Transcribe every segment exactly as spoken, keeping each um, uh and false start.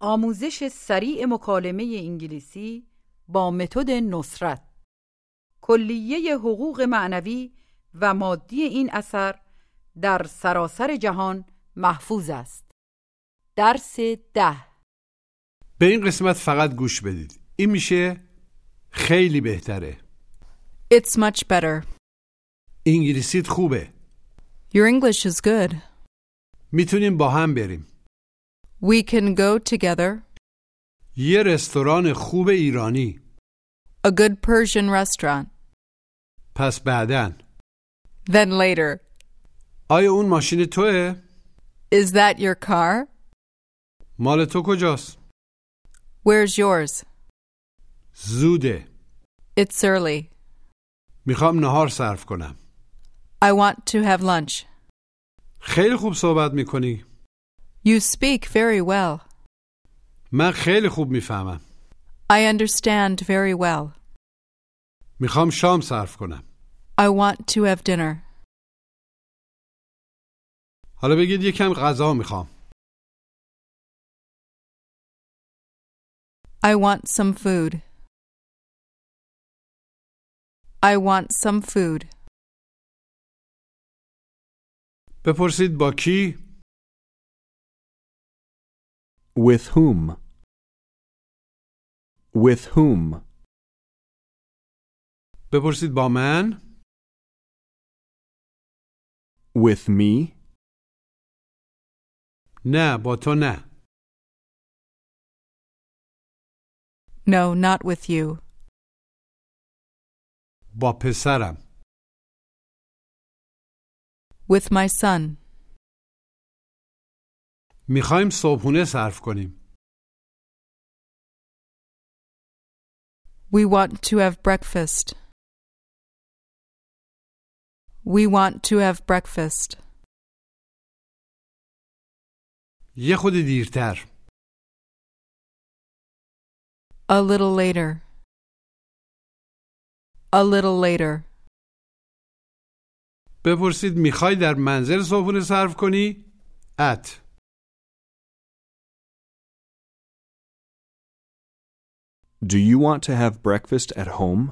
آموزش سریع مکالمه انگلیسی با متد نصرت. کلیه حقوق معنوی و مادی این اثر در سراسر جهان محفوظ است. درس ده. به این قسمت فقط گوش بدید. این میشه خیلی بهتره. It's much better. انگلیسیت خوبه. Your English is good. میتونیم با هم بریم. We can go together. یه رستوران خوب ایرانی. A good Persian restaurant. پس بعداً. Then later. آیا اون ماشین توه؟ Is that your car? مال تو کجاست؟ Where's yours? زوده. It's early. میخوام نهار صرف کنم. I want to have lunch. خیلی خوب صحبت میکنی. You speak very well. من خیلی خوب میفهمم. I understand very well. میخوام شام صرف کنم. I want to have dinner. حالا بگید یکم غذا میخوام. I want some food. I want some food. بپرسید با کی؟ With whom? With whom? بپرسید با من؟ With me? نه با تو نه. No, not with you. با پسرم. With my son. میخوایم صبحونه صرف کنیم. We want to have breakfast. We want to have breakfast. یه خود دیرتر. A little later. A little later. بپرسید میخوای در منزل صبحونه صرف کنی؟ ات. Do you want to have breakfast at home?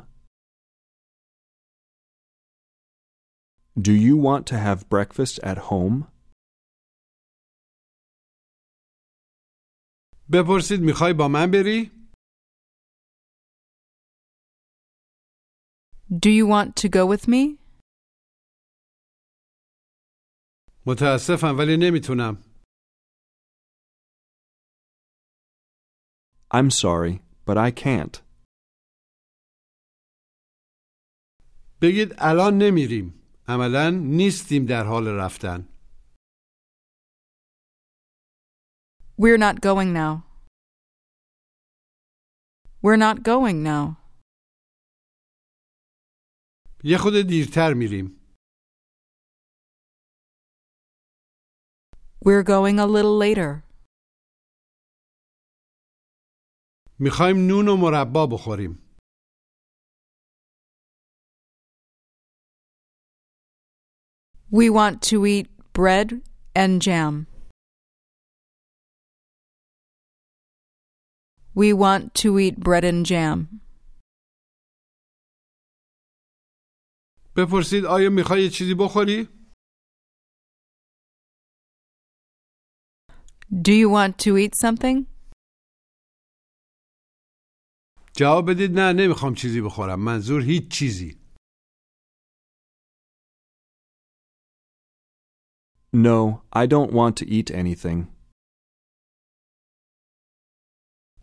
Do you want to have breakfast at home? بپرسید میخوای با من بری؟ Do you want to go with me? متاسفم ولی نمیتونم. I'm sorry, but I can't. بگید الان نمیریم. عملاً نیستیم در حال رفتن. We're not going now. We're not going now. یه خود دیرتر میریم. We're going a little later. میخوایم نون و مربا بخوریم. We want to eat bread and jam. We want to eat bread and jam. بپرسید آیا میخوای چیزی بخوری؟ Do you want to eat something? جواب بدید نه نمیخوام چیزی بخورم. منظور هیچ چیزی. No, I don't want to eat anything.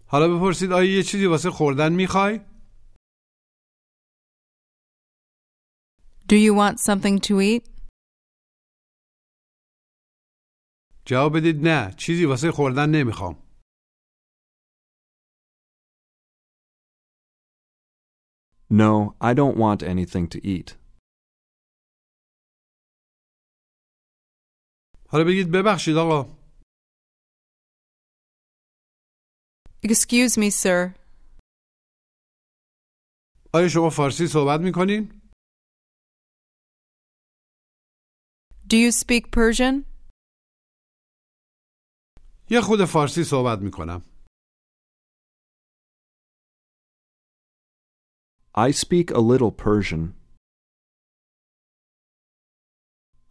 حالا بپرسید آیا یه چیزی واسه خوردن میخوای؟ Do you want something to eat? جواب بدید نه، چیزی واسه خوردن نمیخوام. No, I don't want anything to eat. حالا بگید ببخشید آقا. Excuse me, sir. آیا شما فارسی صحبت میکنین؟ Do you speak Persian? یه خود فارسی صحبت میکنم. I speak a little Persian.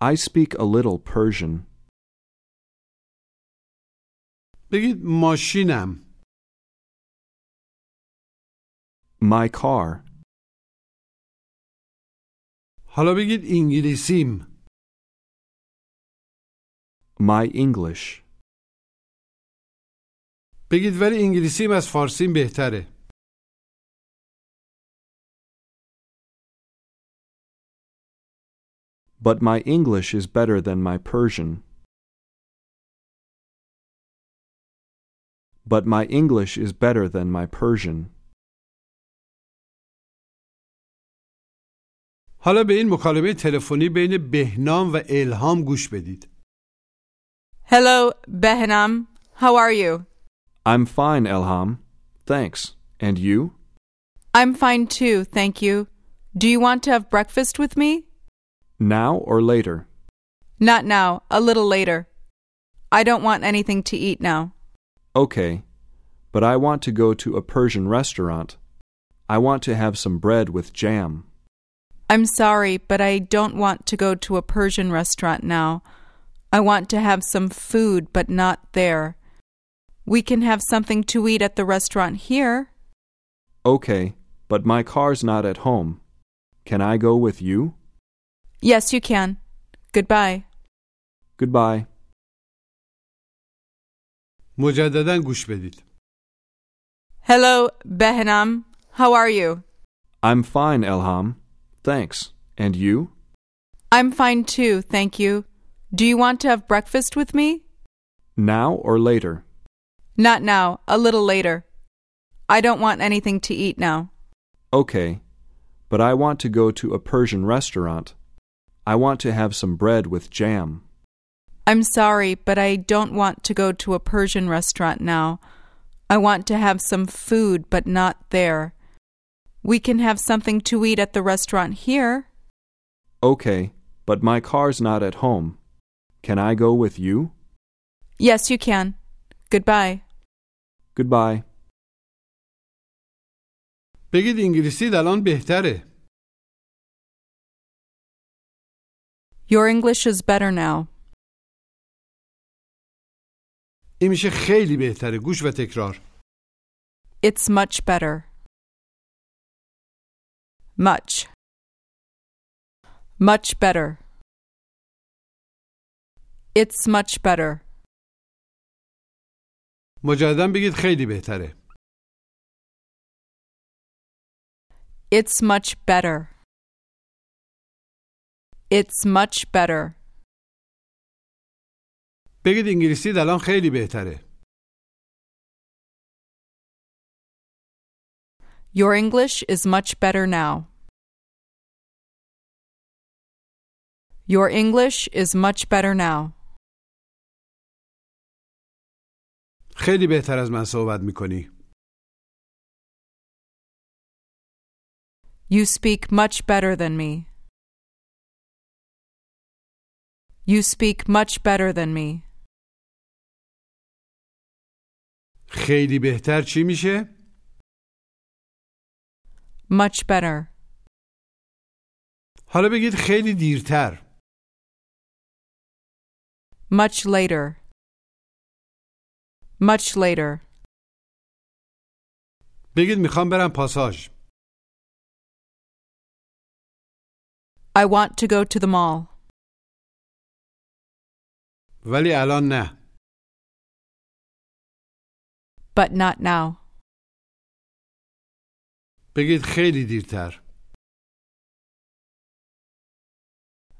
I speak a little Persian. بگید ماشینم. My car. حالا بگید انگلیسیم. My English. بگید ولی انگلیسیم از فارسیم بهتره. But my English is better than my Persian. But my English is better than my Persian. حالا به این مکالمه تلفنی بین بهنام و الهام گوش بدید. Hello, Behnam. How are you? I'm fine, Elham. Thanks. And you? I'm fine too, thank you. Do you want to have breakfast with me? Now or later? Not now, a little later. I don't want anything to eat now. Okay, but I want to go to a Persian restaurant. I want to have some bread with jam. I'm sorry, but I don't want to go to a Persian restaurant now. I want to have some food, but not there. We can have something to eat at the restaurant here. Okay, but my car's not at home. Can I go with you? Yes, you can. Goodbye. Goodbye. مجدداً گوش بدید. Hello, Behnam. How are you? I'm fine, Elham. Thanks. And you? I'm fine too, thank you. Do you want to have breakfast with me? Now or later? Not now, a little later. I don't want anything to eat now. Okay, but I want to go to a Persian restaurant. I want to have some bread with jam. I'm sorry, but I don't want to go to a Persian restaurant now. I want to have some food, but not there. We can have something to eat at the restaurant here. Okay, but my car's not at home. Can I go with you? Yes, you can. Goodbye. Goodbye. بگید انگلیسی الان بهتره. Your English is better now. این میشه خیلی بهتره. گوش و تکرار. It's much better. Much. Much better. It's much better. مجدداً بگید خیلی بهتره. It's much better. It's much better. بگید انگلیسی الان خیلی بهتره. Your English is much better now. Your English is much better now. خیلی بهتر از من صحبت میکنی. You speak much better than me. You speak much better than me. خیلی بهتر چی میشه؟ Much better. حالا بگید خیلی دیرتر. Much later. Much later. بگید میخوام برم پاساژ. I want to go to the mall. ولی الان نه. But not now. بگید خیلی دیرتر.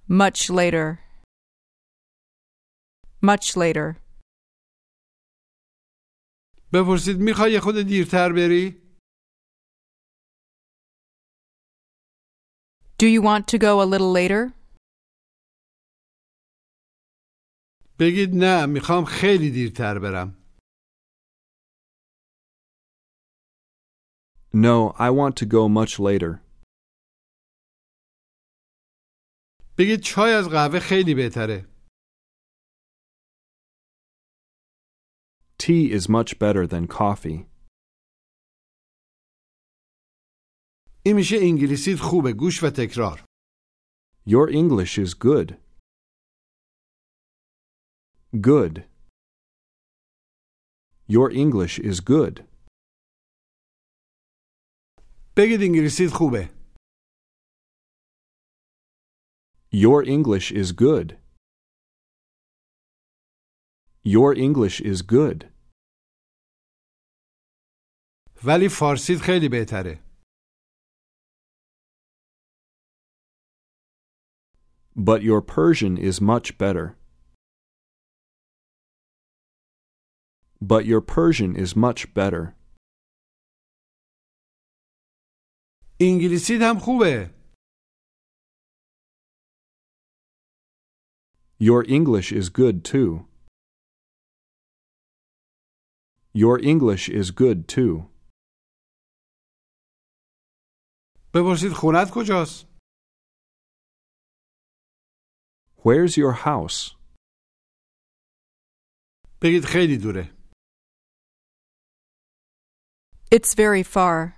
Much later. Much later. بپرسید میخوای خود دیرتر بری؟ Do you want to go a little later? بگید نه میخوام خیلی دیرتر برم. No, I want to go much later. بگید چای از قهوه خیلی بهتره. Tea is much better than coffee. این میشه انگلیسیت خوبه. گوش و تکرار. Your English is good. Good. Your English is good. بگید انگلیسیت خوبه. Your English is good. Your English is good. ولی فارسیت خیلی بهتره. But your Persian is much better. But your Persian is much better. انگلیسیت هم خوبه. Your English is good too. Your English is good too. بپرسید خونت کجاست؟ Where's your house? بگید خیلی دوره. It's very far.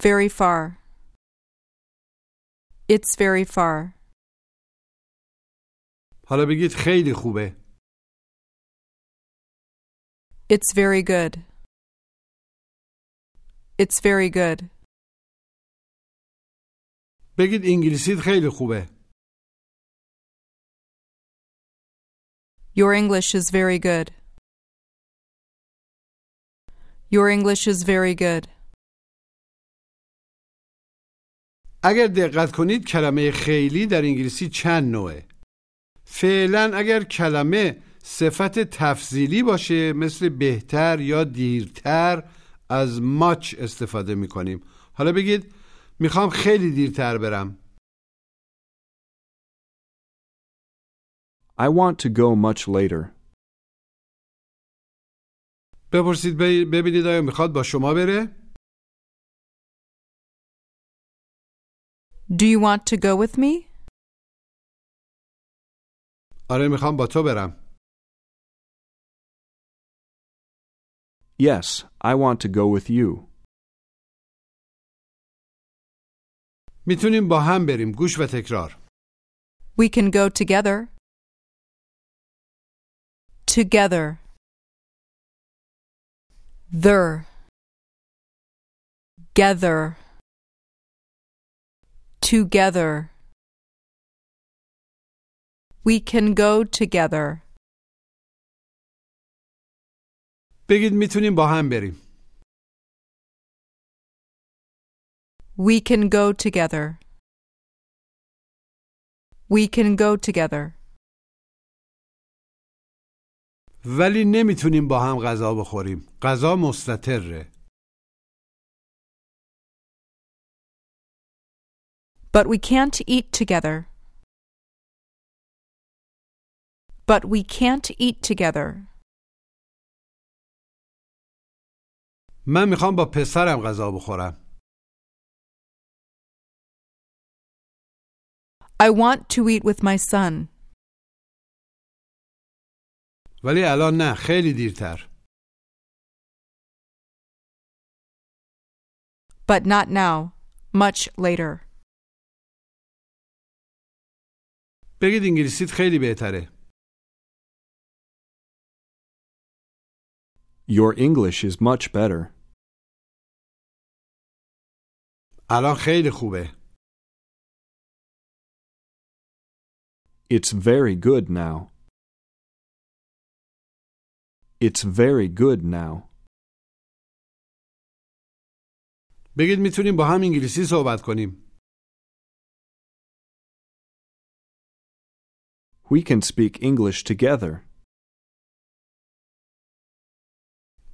Very far. It's very far. حالا بگید خیلی خوبه. It's very good. It's very good. بگید انگلیسیت خیلی خوبه. Your English is very good. Your English is very good. اگر دقت کنید کلمه خیلی در انگلیسی چند نوعه. فعلا اگر کلمه صفت تفضیلی باشه مثل بهتر یا دیرتر از much استفاده می‌کنیم. حالا بگید میخوام خیلی دیرتر برم. I want to go much later. بپرسید ببینید آیا میخواد با شما بره؟ Do you want to go with me? آره میخوام با تو برم. Yes, I want to go with you. میتونیم با هم بریم. گوش و تکرار. We can go together. Together. There. Gather. Together. We can go together. بگید میتونیم با هم بریم. We can go together. We can go together. ولی نمیتونیم با هم غذا بخوریم. غذا مستتره. But we can't eat together. But we can't eat together. من میخوام با پسرم غذا بخورم. I want to eat with my son. ولی الان نه، خیلی دیرتر. But not now, much later. بگید انگلیسیت خیلی بهتره. Your English is much better. الان خیلی خوبه. It's very good now. It's very good now. بگید میتونیم با هم انگلیسی صحبت کنیم. We can speak English together.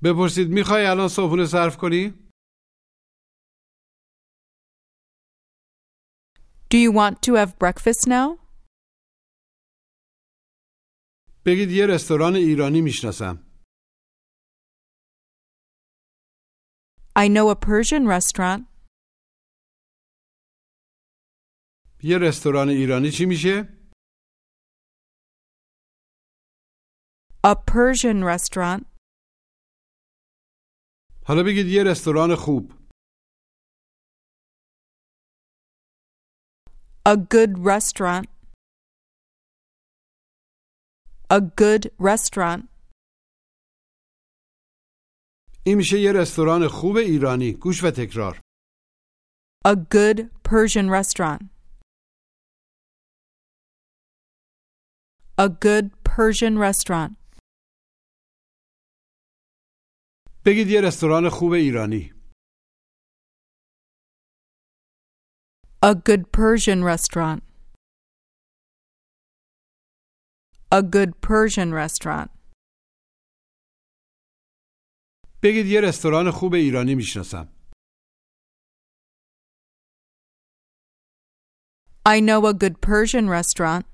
بپرسید میخوای الان صبحونه صرف کنی؟ Do you want to have breakfast now? بگید یه رستوران ایرانی میشناسم. I know a Persian restaurant. یه رستوران ایرانی چی میشه؟ A Persian restaurant. حالا بگید یه رستوران خوب. A good restaurant. A good restaurant. این میشه یه رستوران خوب ایرانی. گوش و تکرار. A good Persian restaurant. A good Persian restaurant. بگید یه رستوران خوب ایرانی. A good Persian restaurant. A good Persian restaurant. بگید یه رستوران خوب ایرانی میشناسم. I know a good Persian restaurant.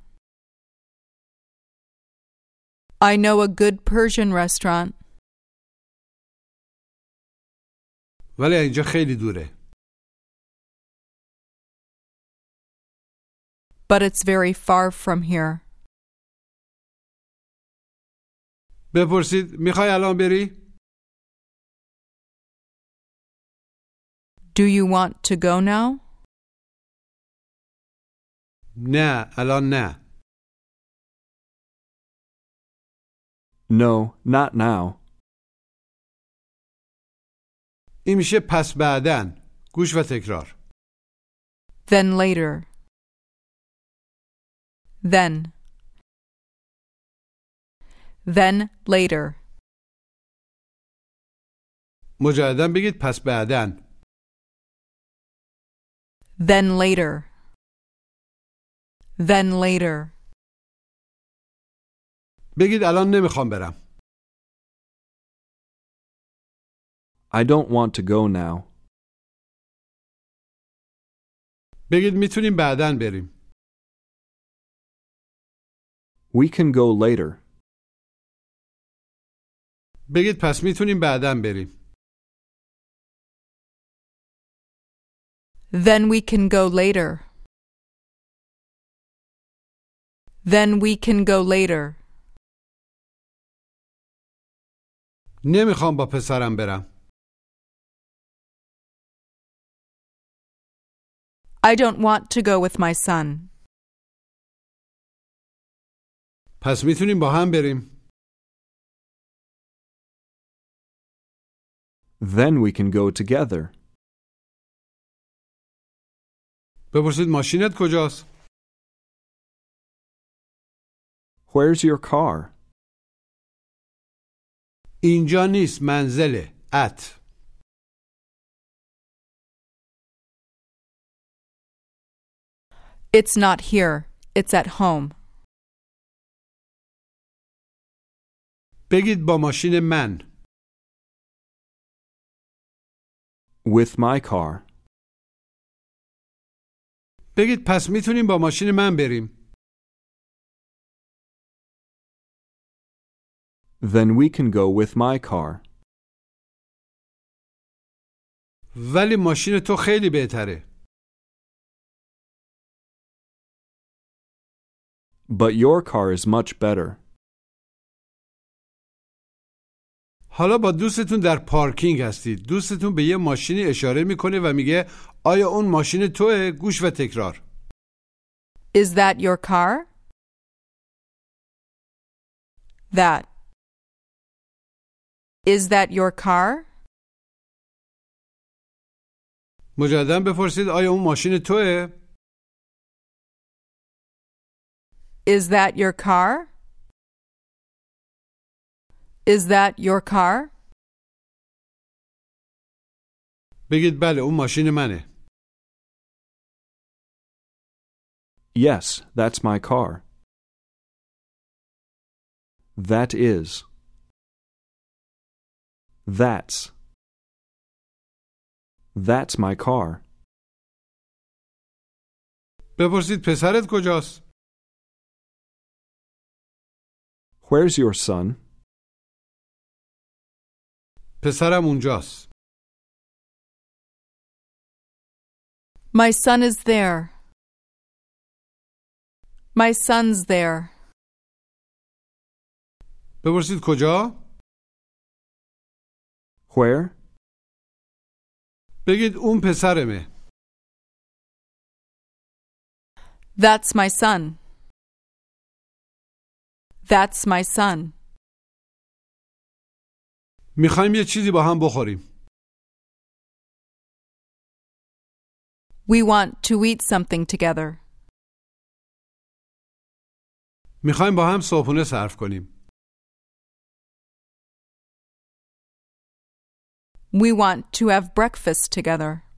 I know a good Persian restaurant. ولی اینجا خیلی دوره. But it's very far from here. بپرسید میخوای الان بری؟ Do you want to go now? نه، الان نه. No, not now. این میشه پس بعداً. گوش و تکرار. Then later. Then. Then later. مجدداً بگید پس بعداً. Then later. Then later. بگید الان نمیخوام برم. I don't want to go now. بگید میتونیم بعداً بریم. We can go later. بگید پس میتونیم بعداً بریم. Then we can go later. Then we can go later. نمیخوام با پسرم برم. I don't want to go with my son. پس میتونیم با هم بریم. Then we can go together. بپرسید ماشینت کجاست؟ Where's your car? اینجا نیست، منزله. At. It's not here. It's at home. بگید با ماشین من. With my car. بگید پس میتونیم با ماشین من بریم. Then we can go with my car. ولی ماشین تو خیلی بهتره. But your car is much better. حالا با دوستتون در پارکینگ هستید. دوستتون به یه ماشینی اشاره میکنه و میگه آیا اون ماشین توه؟ گوش و تکرار. Is that your car? That. Is that your car? مجدداً بپرسید آیا اون ماشین توه؟ Is that your car? Is that your car? بگید بله اون ماشین منه. Yes, that's my car. That is. That's. That's my car. بپرسید پسرت کجاست؟ Where's your son? پسرم اونجاست. My son is there. My son's there. بپرسید کجا؟ Where? بگید اون پسرمه. That's my son. That's my son. میخوایم یه چیزی با هم بخوریم. We want to eat something together. میخوایم با هم صبحونه صرف کنیم. We want to have breakfast together.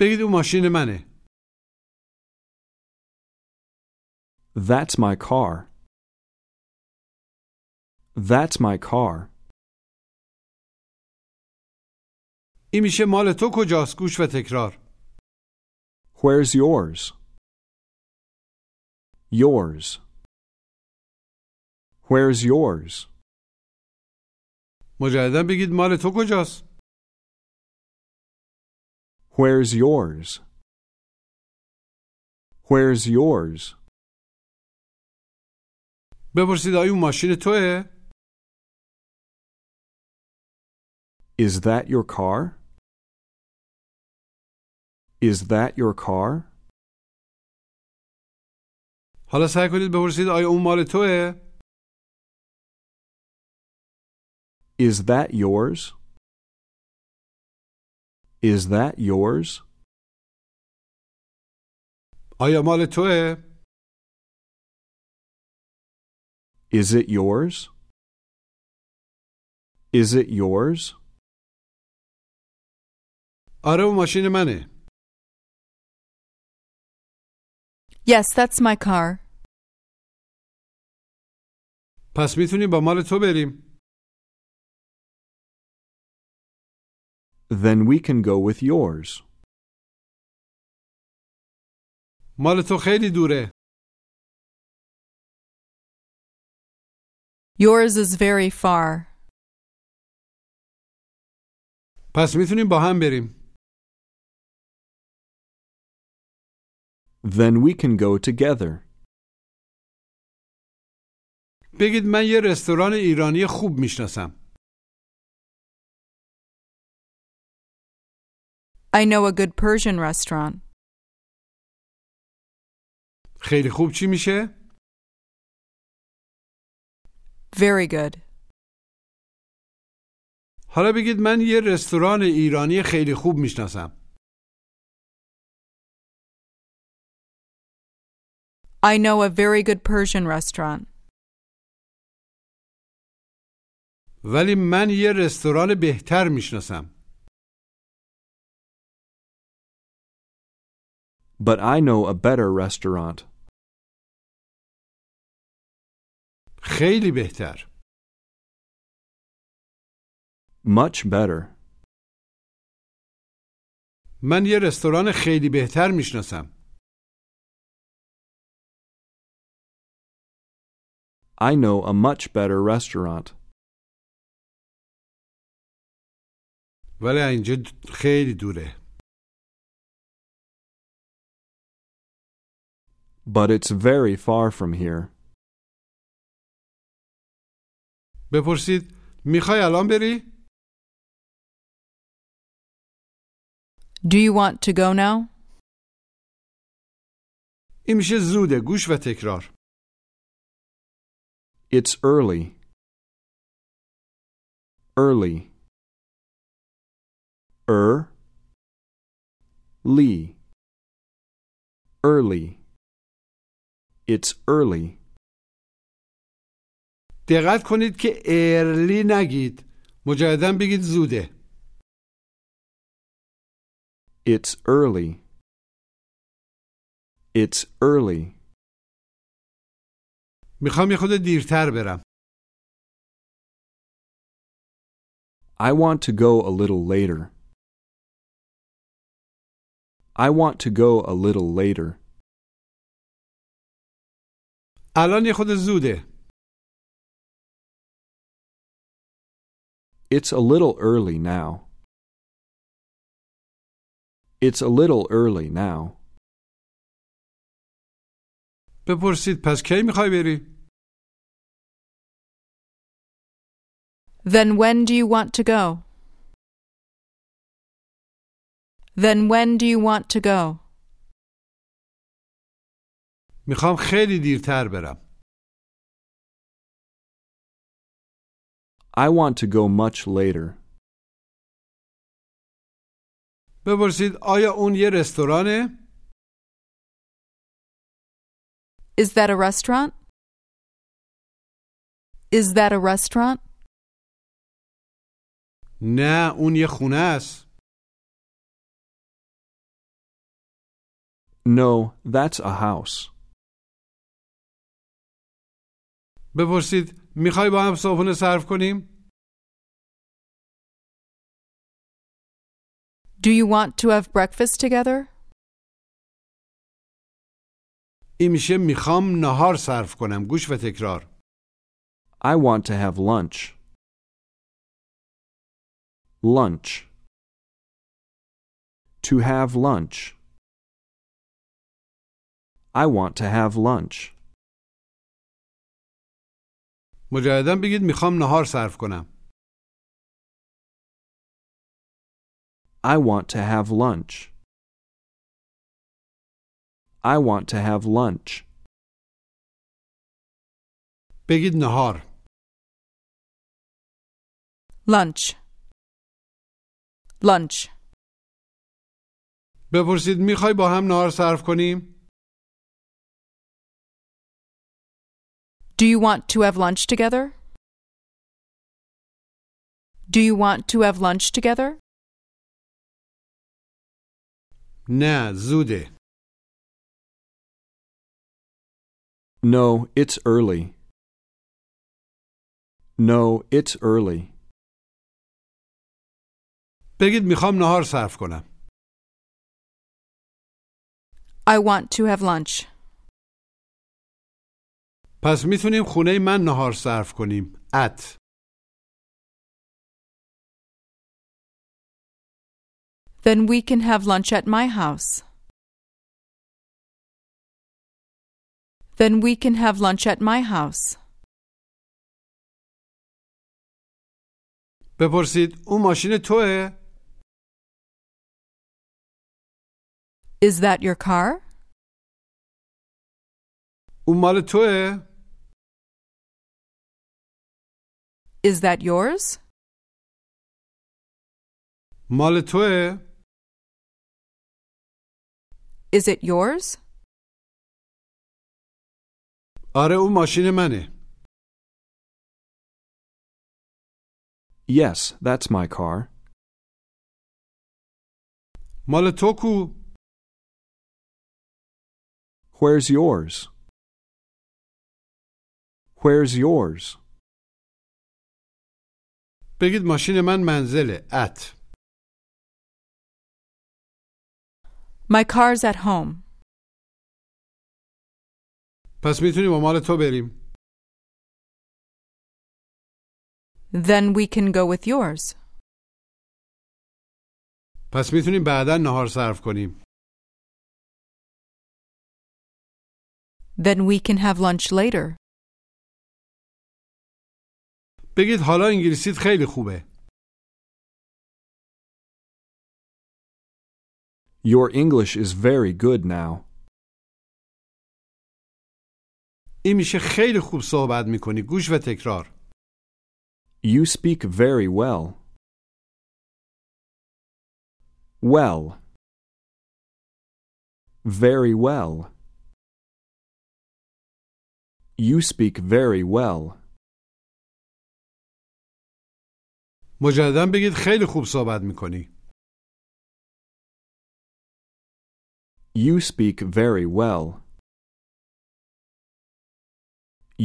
بگید اون ماشین منه. That's my car. That's my car. این میشه مال تو کجاست؟ گوش و تکرار. Where's yours? Yours. Where's yours? مجدداً بگید مال تو کجاست؟ Where's yours? Where's yours? بپرسید آیا اون ماشین توئه؟ Is that your car? Is that your car? حالا سعی کنید بپرسید آیا اون مال توئه؟ Is that yours? Is that yours? آیا مال توئه؟ Is it yours? Is it yours? آره اون ماشین منه. Yes, that's my car. پس میتونیم با مال تو بریم. Then we can go with yours. مال تو خیلی دوره. Yours is very far. پس میتونیم با هم بریم. Then we can go together. بگید من یه رستوران ایرانی خوب میشناسم. I know a good Persian restaurant. خیلی خوب چی میشه؟ Very good. حالا بگید من یه رستوران ایرانی خیلی خوب میشناسم. I know a very good Persian restaurant. ولی من یه رستوران بهتر میشناسم. But I know a better restaurant. خیلی بهتر. Much better. من یه رستوران خیلی بهتر میشناسم. I know a much better restaurant. ولی اینجا خیلی دوره. But it's very far from here. بپرسید میخوای الان بری؟ Do you want to go now? این میشه زوده. گوش و تکرار. It's early. Early. Er. Lee. Early. It's early. دقت کنید که early نگید. مجدداً بگید زوده. It's early. It's early. میخوام یه خود دیرتر برم. I want to go a little later. I want to go a little later. الان یه خود زوده. It's a little early now. It's a little early now. بپرسید پس کی میخوای بری؟ Then when do you want to go? Then when do you want to go? میخوام خیلی دیرتر برم. I want to go much later. بپرسید آیا اون یه رستورانه؟ Is that a restaurant? Is that a restaurant? نه اون یه خونه است. No, that's a house. بپرسید میخوای با هم صبحونه صرف کنیم؟ Do you want to have breakfast together? این میشه میخوام نهار صرف کنم. گوش و تکرار. I want to have lunch. Lunch. To have lunch. I want to have lunch. مجدداً بگید میخوام نهار صرف کنم. I want to have lunch. I want to have lunch. بگید نهار. Lunch. Lunch. بپرسید میخوای با هم نهار صرف کنیم؟ Do you want to have lunch together? Do you want to have lunch together? نه زوده. No, it's early. No, it's early. بگید میخوام نهار صرف کنم. I want to have lunch. پس میتونیم خونه من نهار صرف کنیم. At. Then we can have lunch at my house. Then we can have lunch at my house. بپرسید اون ماشین توئه؟ Is that your car? اون مال توئه؟ Is that yours? مال توئه؟ Is it yours? آره اون ماشین منه. Yes, that's my car. مال تو کو؟ Where's yours? Where's yours? بگید ماشین من منزله. At. My car's at home. پس میتونیم با مال تو بریم. Then we can go with yours. پس میتونیم بعداً نهار صرف کنیم. Then we can have lunch later. بگید حالا انگلیسیت خیلی خوبه. Your English is very good now. این میشه خیلی خوب صحبت میکنی. گوش و تکرار. You speak very well. Well. Very well. You speak very well. مجدداً بگید خیلی خوب صحبت میکنی. You speak very well.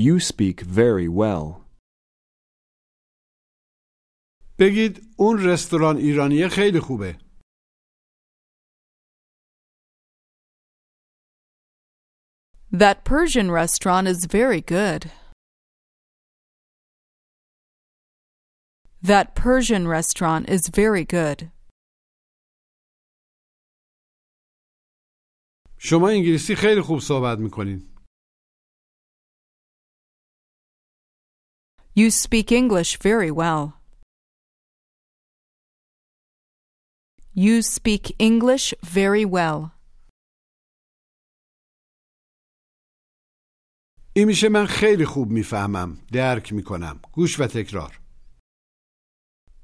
You speak very well. بگید اون رستوران ایرانی خیلی خوبه. That Persian restaurant is very good. That Persian restaurant is very good. شما انگلیسی خیلی خوب صحبت میکنین. You speak English very well. You speak English very well. این میشه من خیلی خوب میفهمم، درک میکنم. گوش و تکرار.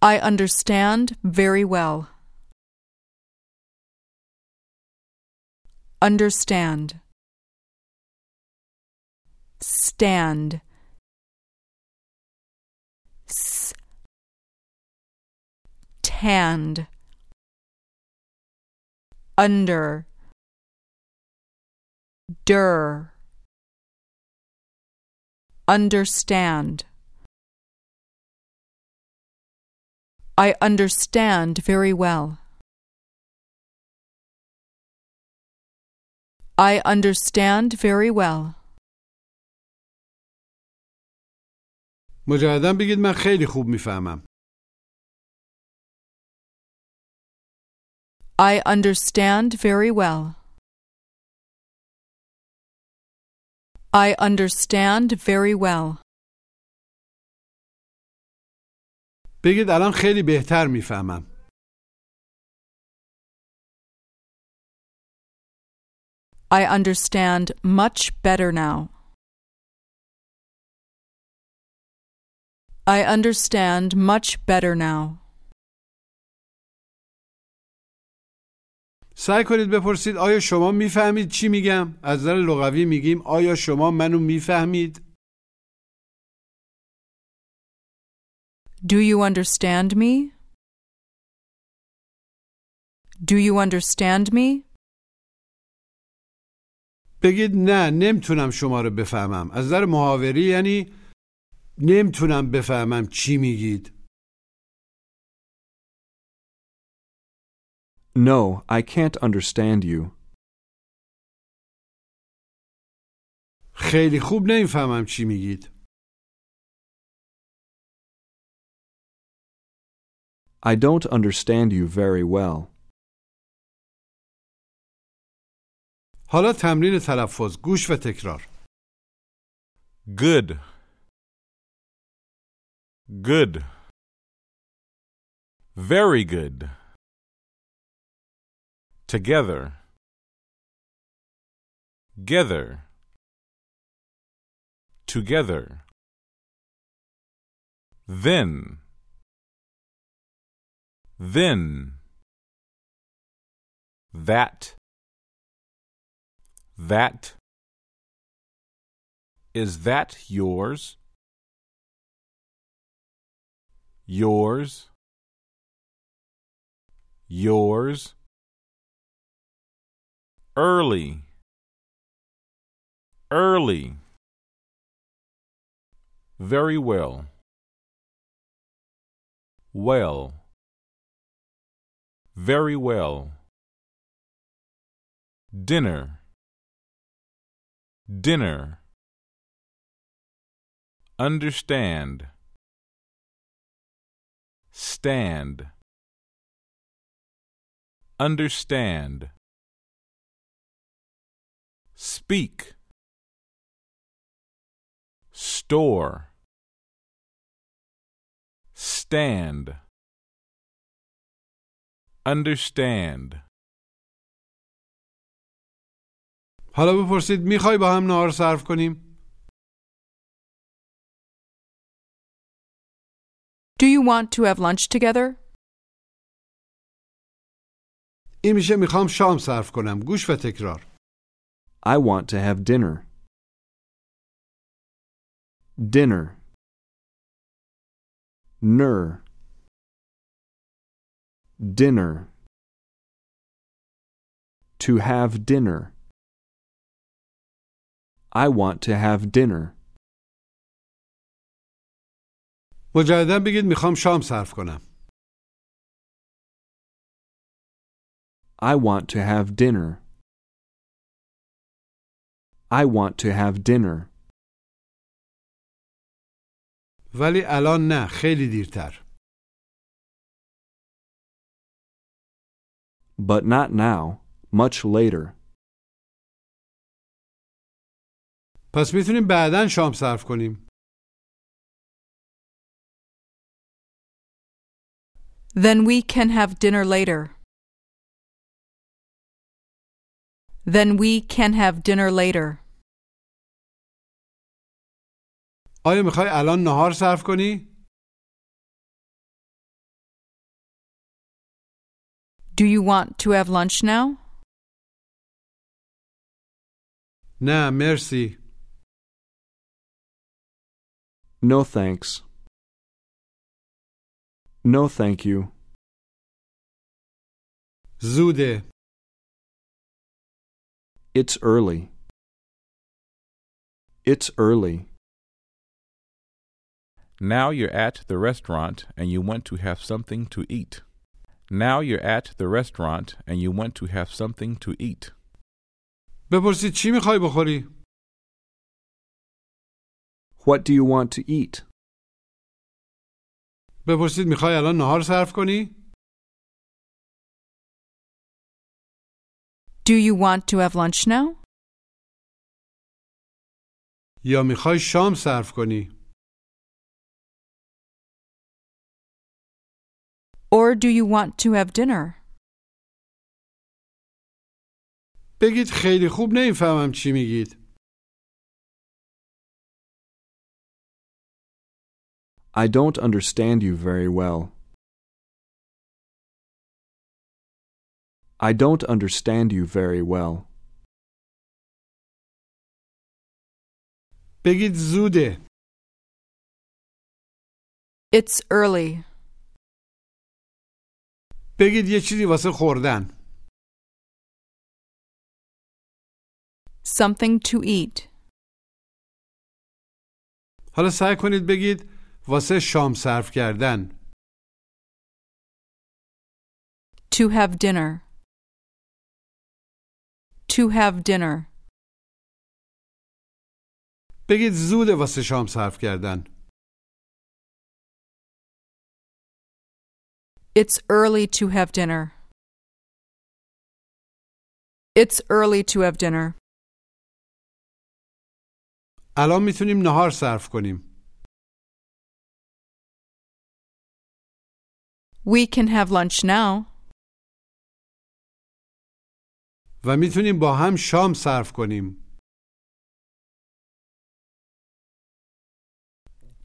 I understand very well. Understand. Stand. S. Tanned. Under. Dur. Understand. I understand very well. I understand very well. مجدداً بگید من خیلی خوب میفهمم. I understand very well. I understand very well. بگید الان خیلی بهتر میفهمم. I understand much better now. I understand much better now. سعی کنید بپرسید آیا شما میفهمید چی میگم؟ از نظر لغوی میگیم آیا شما منو میفهمید؟ Do you understand me? Do you understand me? بگید نه نمیتونم شما رو بفهمم. از نظر محاوری یعنی نمیتونم بفهمم چی میگید. No, I can't understand you. خیلی خوب نمیفهمم چی میگید. I don't understand you very well. حالا تمرین تلفظ، گوش و تکرار. Good. Good. Very good. Together. Gather. Together. Then. Then. That. That. Is that yours? Yours. Yours. Early. Early. Very well. Well. Very well. Dinner. Dinner. Understand. Stand. Understand. Speak. Store. Stand. Understand. حالا بپرسید میخوای با هم نهار صرف کنیم؟ Do you want to have lunch together? این میشه میخوام شام صرف کنم. گوش و تکرار. I want to have dinner. Dinner. Ner. Dinner. To have dinner. I want to have dinner. مجدداً بگید میخوام شام صرف کنم. I want to have dinner. I want to have dinner. ولی الان نه، خیلی دیرتر. But not now, much later. پس میتونیم بعداً شام صرف کنیم. Then we can have dinner later. Then we can have dinner later. آیا میخوای الان نهار صرف کنی؟ Do you want to have lunch now? نه مرسی. No thanks. No thank you. زوده. It's early. It's early. Now you're at the restaurant and you want to have something to eat. Now you're at the restaurant and you want to have something to eat. بپرسید چی میخوای بخوری؟ What do you want to eat? بپرسید میخوای الان نهار صرف کنی؟ Do you want to have lunch now? یا میخوای شام صرف کنی؟ Or do you want to have dinner? بگید خیلی خوب نمیفهمم چی میگید. I don't understand you very well. I don't understand you very well. بگید زوده. It's early. بگید یه چیزی واسه خوردن. Something to eat. حالا سعی کنید بگید واسه شام صرف کردن. To have dinner. To have dinner. بگید زوده واسه شام صرف کردن. It's early to have dinner. It's early to have dinner. الان میتونیم نهار صرف کنیم. We can have lunch now. و میتونیم با هم شام صرف کنیم.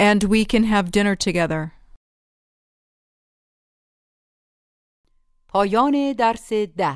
And we can have dinner together. پایان درس ده.